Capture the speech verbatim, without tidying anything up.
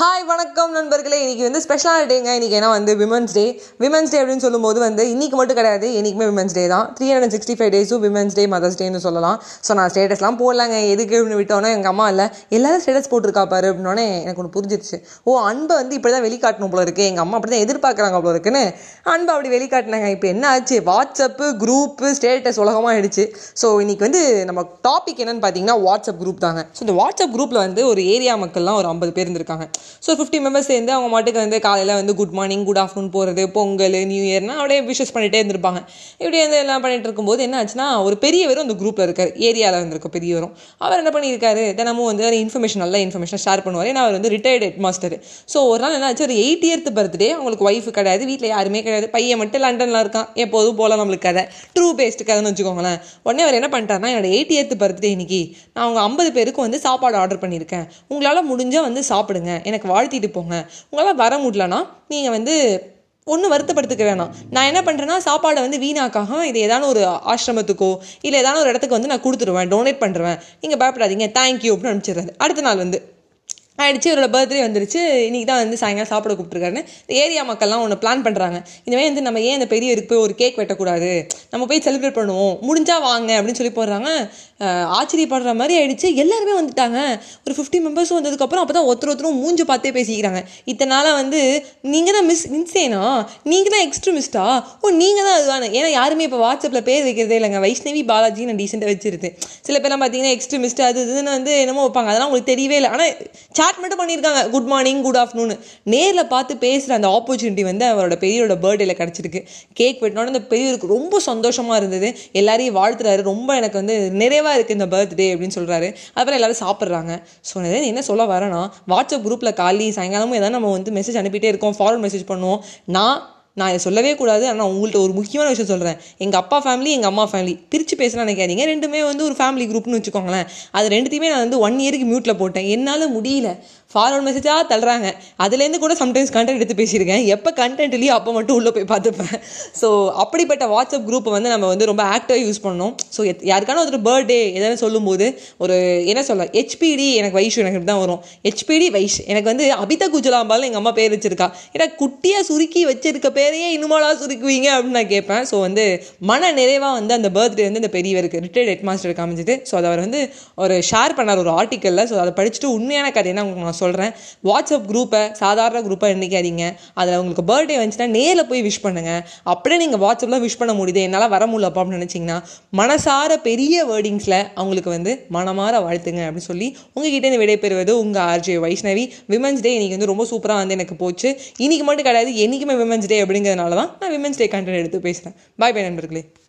Hi வணக்கம் நண்பர்களே. இன்றைக்கி வந்து ஸ்பெஷலான டேங்க. இன்றைக்கி ஏன்னா வந்து விமன்ஸ் டே விமன்ஸ் டே அப்படின்னு சொல்லும்போது வந்து இன்றைக்கி மட்டும் கிடையாது, இன்றைக்குமே விமன்ஸ் டே தான். த்ரீ ஹண்ட்ரட் சிக்ஸ்டி ஃபைவ் டேஸும் விமன்ஸ் டே மதர்ஸ் டேன்னு சொல்லலாம். ஸோ நான் ஸ்டேட்டஸ்லாம் போடலாங்க, எதுக்கு அப்படின்னு விட்டோன்னா எங்கள் அம்மா இல்லை எல்லோரும் ஸ்டேட்டஸ் போட்டிருக்கா பாரு அப்படின்னோடனே எனக்கு ஒன்று புரிஞ்சிடுச்சு. ஓ, அன்பை வந்து இப்படி தான் வெளிக்காட்டணும் போல இருக்குது, எங்கள் அம்மா அப்படி தான் எதிர்பார்க்குறாங்க போல இருக்குன்னு அன்பை அப்படி வெளிக்காட்டினாங்க. இப்போ என்ன ஆச்சு, வாட்ஸ்அப்பு குரூப்பு ஸ்டேட்டஸ் உலகமாக ஆயிடுச்சு. ஸோ இன்றைக்கி வந்து நம்ம டாபிக் என்னென்னு பார்த்தீங்கன்னா வாட்ஸ்அப் குரூப் தாங்க. ஸோ இந்த வாட்ஸ்அப் குரூப்பில் வந்து ஒரு ஏரியா மக்கள்லாம் ஒரு ஐம்பது பேர் இருந்திருக்காங்க. ஸோ ஃபிஃப்டி மெம்பர்ஸ் சேர்ந்து அவங்க மாட்டுக்கு வந்து காலையில் வந்து குட் மார்னிங் குட் ஆஃப்டர்நூன் போகிறது, பொங்கல் நியூ இயர்னால் அப்படியே விஷஸ் பண்ணிகிட்டே இருந்திருப்பாங்க. இப்படி வந்து எல்லாம் பண்ணிகிட்டு இருக்கும்போது என்ன ஆச்சுன்னா, ஒரு பெரியவரும் அந்த குரூப்பில் இருக்கார், ஏரியாவில் இருந்திருக்க பெரியவரும். அவர் என்ன பண்ணியிருக்காரு, தினமும் வந்து ஒரு இன்ஃபர்மேஷன் நல்ல இன்ஃபர்மேஷன் ஷேர் பண்ணுவார். ஏன்னா அவர் வந்து ரிட்டையர்டு ஹெட் மாஸ்டர். ஸோ ஒரு நாள் என்ன ஆச்சு, ஒரு எயிட்டியர்த் பர்த்டே, அவங்களுக்கு ஒய்ஃப் கிடையாது, வீட்டில் யாருமே கிடையாது, பையன் மட்டும் லண்டனில் இருக்கான். எப்போதும் போல நம்மளுக்கு கதை ட்ரூ பேஸ்ட் கதைன்னு வச்சுக்கோங்களேன். உடனே அவர் என்ன பண்ணிட்டாருன்னா, என்னோட எயிட்டியர்த் பர்த்டே இன்னைக்கு நான் அவங்க ஐம்பது பேருக்கு வந்து சாப்பாடு ஆர்டர் பண்ணியிருக்கேன், உங்களால் முடிஞ்சால் வந்து சாப்பிடுங்க, எனக்கு வாழ்த்திட்டு போங்க, உங்களால் வர முடியலன்னா நீங்கள் வந்து ஒன்றும் வருத்தப்படுத்துக்க வேணாம். நான் என்ன பண்ணுறேன்னா சாப்பாடை வந்து வீணாக்காக இது ஏதாவது ஒரு ஆசிரமத்துக்கோ இல்லை ஏதாவது ஒரு இடத்துக்கு வந்து நான் கொடுத்துருவேன், டொனேட் பண்ணுறேன், நீங்கள் பயப்படாதீங்க, தேங்க்யூ அப்படின்னு அனுப்பிச்சிடுறது. அடுத்த நாள் வந்து ஆயிடுச்சு, இவரோட பர்த்டே வந்துருச்சு, இன்றைக்கி தான் வந்து சாயங்காலம் சாப்பிட கூப்பிட்டுருக்காருன்னு ஏரியா மக்கள்லாம் ஒன்று பிளான் பண்ணுறாங்க. இந்தமாதிரி வந்து நம்ம ஏன் அந்த பெரியவருக்கு போய் ஒரு கேக் வெட்டக்கூடாது, நம்ம போய் செலிப்ரேட் பண்ணுவோம், முடிஞ்சால் வாங்க அப்படின்னு சொல்லி போடுறாங்க. ஆச்சரியப்படுற மாதிரி ஆயிடுச்சு, எல்லாருமே வந்துட்டாங்க. ஒரு ஃபிஃப்டி மெம்பர்ஸும் வந்ததுக்கப்புறம் அப்போ தான் ஒருத்தர் ஒருத்தரும் மூஞ்சு பார்த்தே பேசிக்கிறாங்க. இத்தனால வந்து நீங்கள் தான் மிஸ் மின்சேனா, நீங்கள் தான் எக்ஸ்ட்ரீமிஸ்டா, ஓ நீங்கள் தான் அதுதானே. ஏன்னா யாருமே இப்போ வாட்ஸ்அப்பில் பேர் வைக்கிறதே இல்லைங்க. வைஷ்ணவி பாலாஜி நான் டீசெண்டாக வச்சிருது. சில பேர்லாம் பார்த்தீங்கன்னா எக்ஸ்ட்ரீமிஸ்ட் அது இதுன்னு வந்து என்னமோ வைப்பாங்க, அதெல்லாம் உங்களுக்கு தெரியவே இல்லை. ஆனால் சாட் மட்டும் பண்ணியிருக்காங்க, குட் மார்னிங் குட் ஆஃப்டர்நூன். நேரில் பார்த்து பேசுகிற அந்த ஆப்பர்ச்சுனிட்டி வந்து அவரோட பெரியரோட பர்த்டேல கிடச்சிருக்கு. கேக் வெட்டினோட அந்த பெரியருக்கு ரொம்ப சந்தோஷமாக இருந்தது, எல்லாரையும் வாழ்த்துறாரு, ரொம்ப எனக்கு வந்து நிறைவாக இருக்குது இந்த பர்த்டே அப்படின்னு சொல்கிறாரு. அப்புறம் எல்லாரும் சாப்பிட்றாங்க. ஸோ என்ன சொல்ல வரேன்னா, வாட்ஸ்அப் குரூப்பில் காலி சாயங்காலமும் ஏதாவது நம்ம வந்து மெசேஜ் அனுப்பிட்டே இருக்கோம், ஃபார்வர்ட் மெசேஜ் பண்ணுவோம். நான் நான் இதை சொல்லவே கூடாது, ஆனால் உங்கள்கிட்ட ஒரு முக்கியமான விஷயம் சொல்கிறேன். எங்கள் அப்பா ஃபேமிலி எங்கள் அம்மா ஃபேமிலி பிரித்து பேசலாம் நினைக்காதீங்க, ரெண்டுமே வந்து ஒரு ஃபேமிலி குரூப்னு வச்சுக்கோங்களேன். அது ரெண்டுத்தையுமே நான் வந்து ஒன் இயருக்கு மியூட்டில் போட்டேன், என்னால் முடியல, ஃபார்வர்ட் மெசேஜாக தள்ளுறாங்க. அதுலேருந்து கூட சம்டைம்ஸ் கண்டென்ட் எடுத்து பேசியிருக்கேன், எப்போ கண்டென்ட் இல்லையோ அப்போ மட்டும் உள்ளே போய் பார்த்துப்பேன். ஸோ அப்படிப்பட்ட வாட்ஸ்அப் குரூப்பை வந்து நம்ம வந்து ரொம்ப ஆக்டிவாக யூஸ் பண்ணணும். ஸோ யாருக்கான ஒரு பர்த்டே எதாவது சொல்லும்போது ஒரு என்ன சொல்ல, ஹெச்பிடி எனக்கு வயசு எனக்கு தான் வரும், ஹெச்பிடி வயசு எனக்கு வந்து அபிதா குஜலாம்பாலும் எங்கள் அம்மா பேர் வச்சிருக்கா. ஏன்னா குட்டியாக சுருக்கி வச்சிருக்க பேரையே இன்னுமாலா சுருக்குவீங்க அப்படின்னு நான் கேட்பேன். ஸோ வந்து மன நிறைவாக வந்து அந்த பர்த்டே வந்து இந்த பெரியவருக்கு ரிட்டையர்ட் ஹெட் மாஸ்டர் காமிச்சிட்டு. ஸோ அதை அவர் வந்து ஒரு ஷேர் பண்ணார் ஒரு ஆர்டிக்கலில். ஸோ அதை படிச்சுட்டு உண்மையான கதைன்னா உங்களுக்கு நான் சொல்கிறேன், வாட்ஸ்அப் குரூப்பை சாதாரண குரூப்பாக நினைக்காதீங்க. அதில் உங்களுக்கு பர்த்டே வந்துச்சுன்னா நேரில் போய் விஷ் பண்ணுங்கள். அப்படியே நீங்கள் வாட்ஸ்அப்பில் விஷ் பண்ண முடியுது, என்னால் வர முடியலப்பா அப்படின்னு நினச்சிங்கன்னா மனசார பெரிய வேர்டிங்ஸில் அவங்களுக்கு வந்து மனமார வாழ்த்துங்க அப்படின்னு சொல்லி உங்ககிட்ட இந்த விடைபெறுவது உங்கள் ஆர்ஜே வைஷ்ணவி. விமன்ஸ் டே இன்றைக்கி வந்து ரொம்ப சூப்பராக வந்து எனக்கு போச்சு. இன்றைக்கி மட்டும் கிடையாது, என்றைக்குமே விமன்ஸ் டே அப்படிங்கிறதுனால தான் நான் விமன்ஸ் டே கண்டென்ட் எடுத்து பேசுகிறேன். பாய் பாய் நண்பர்களே.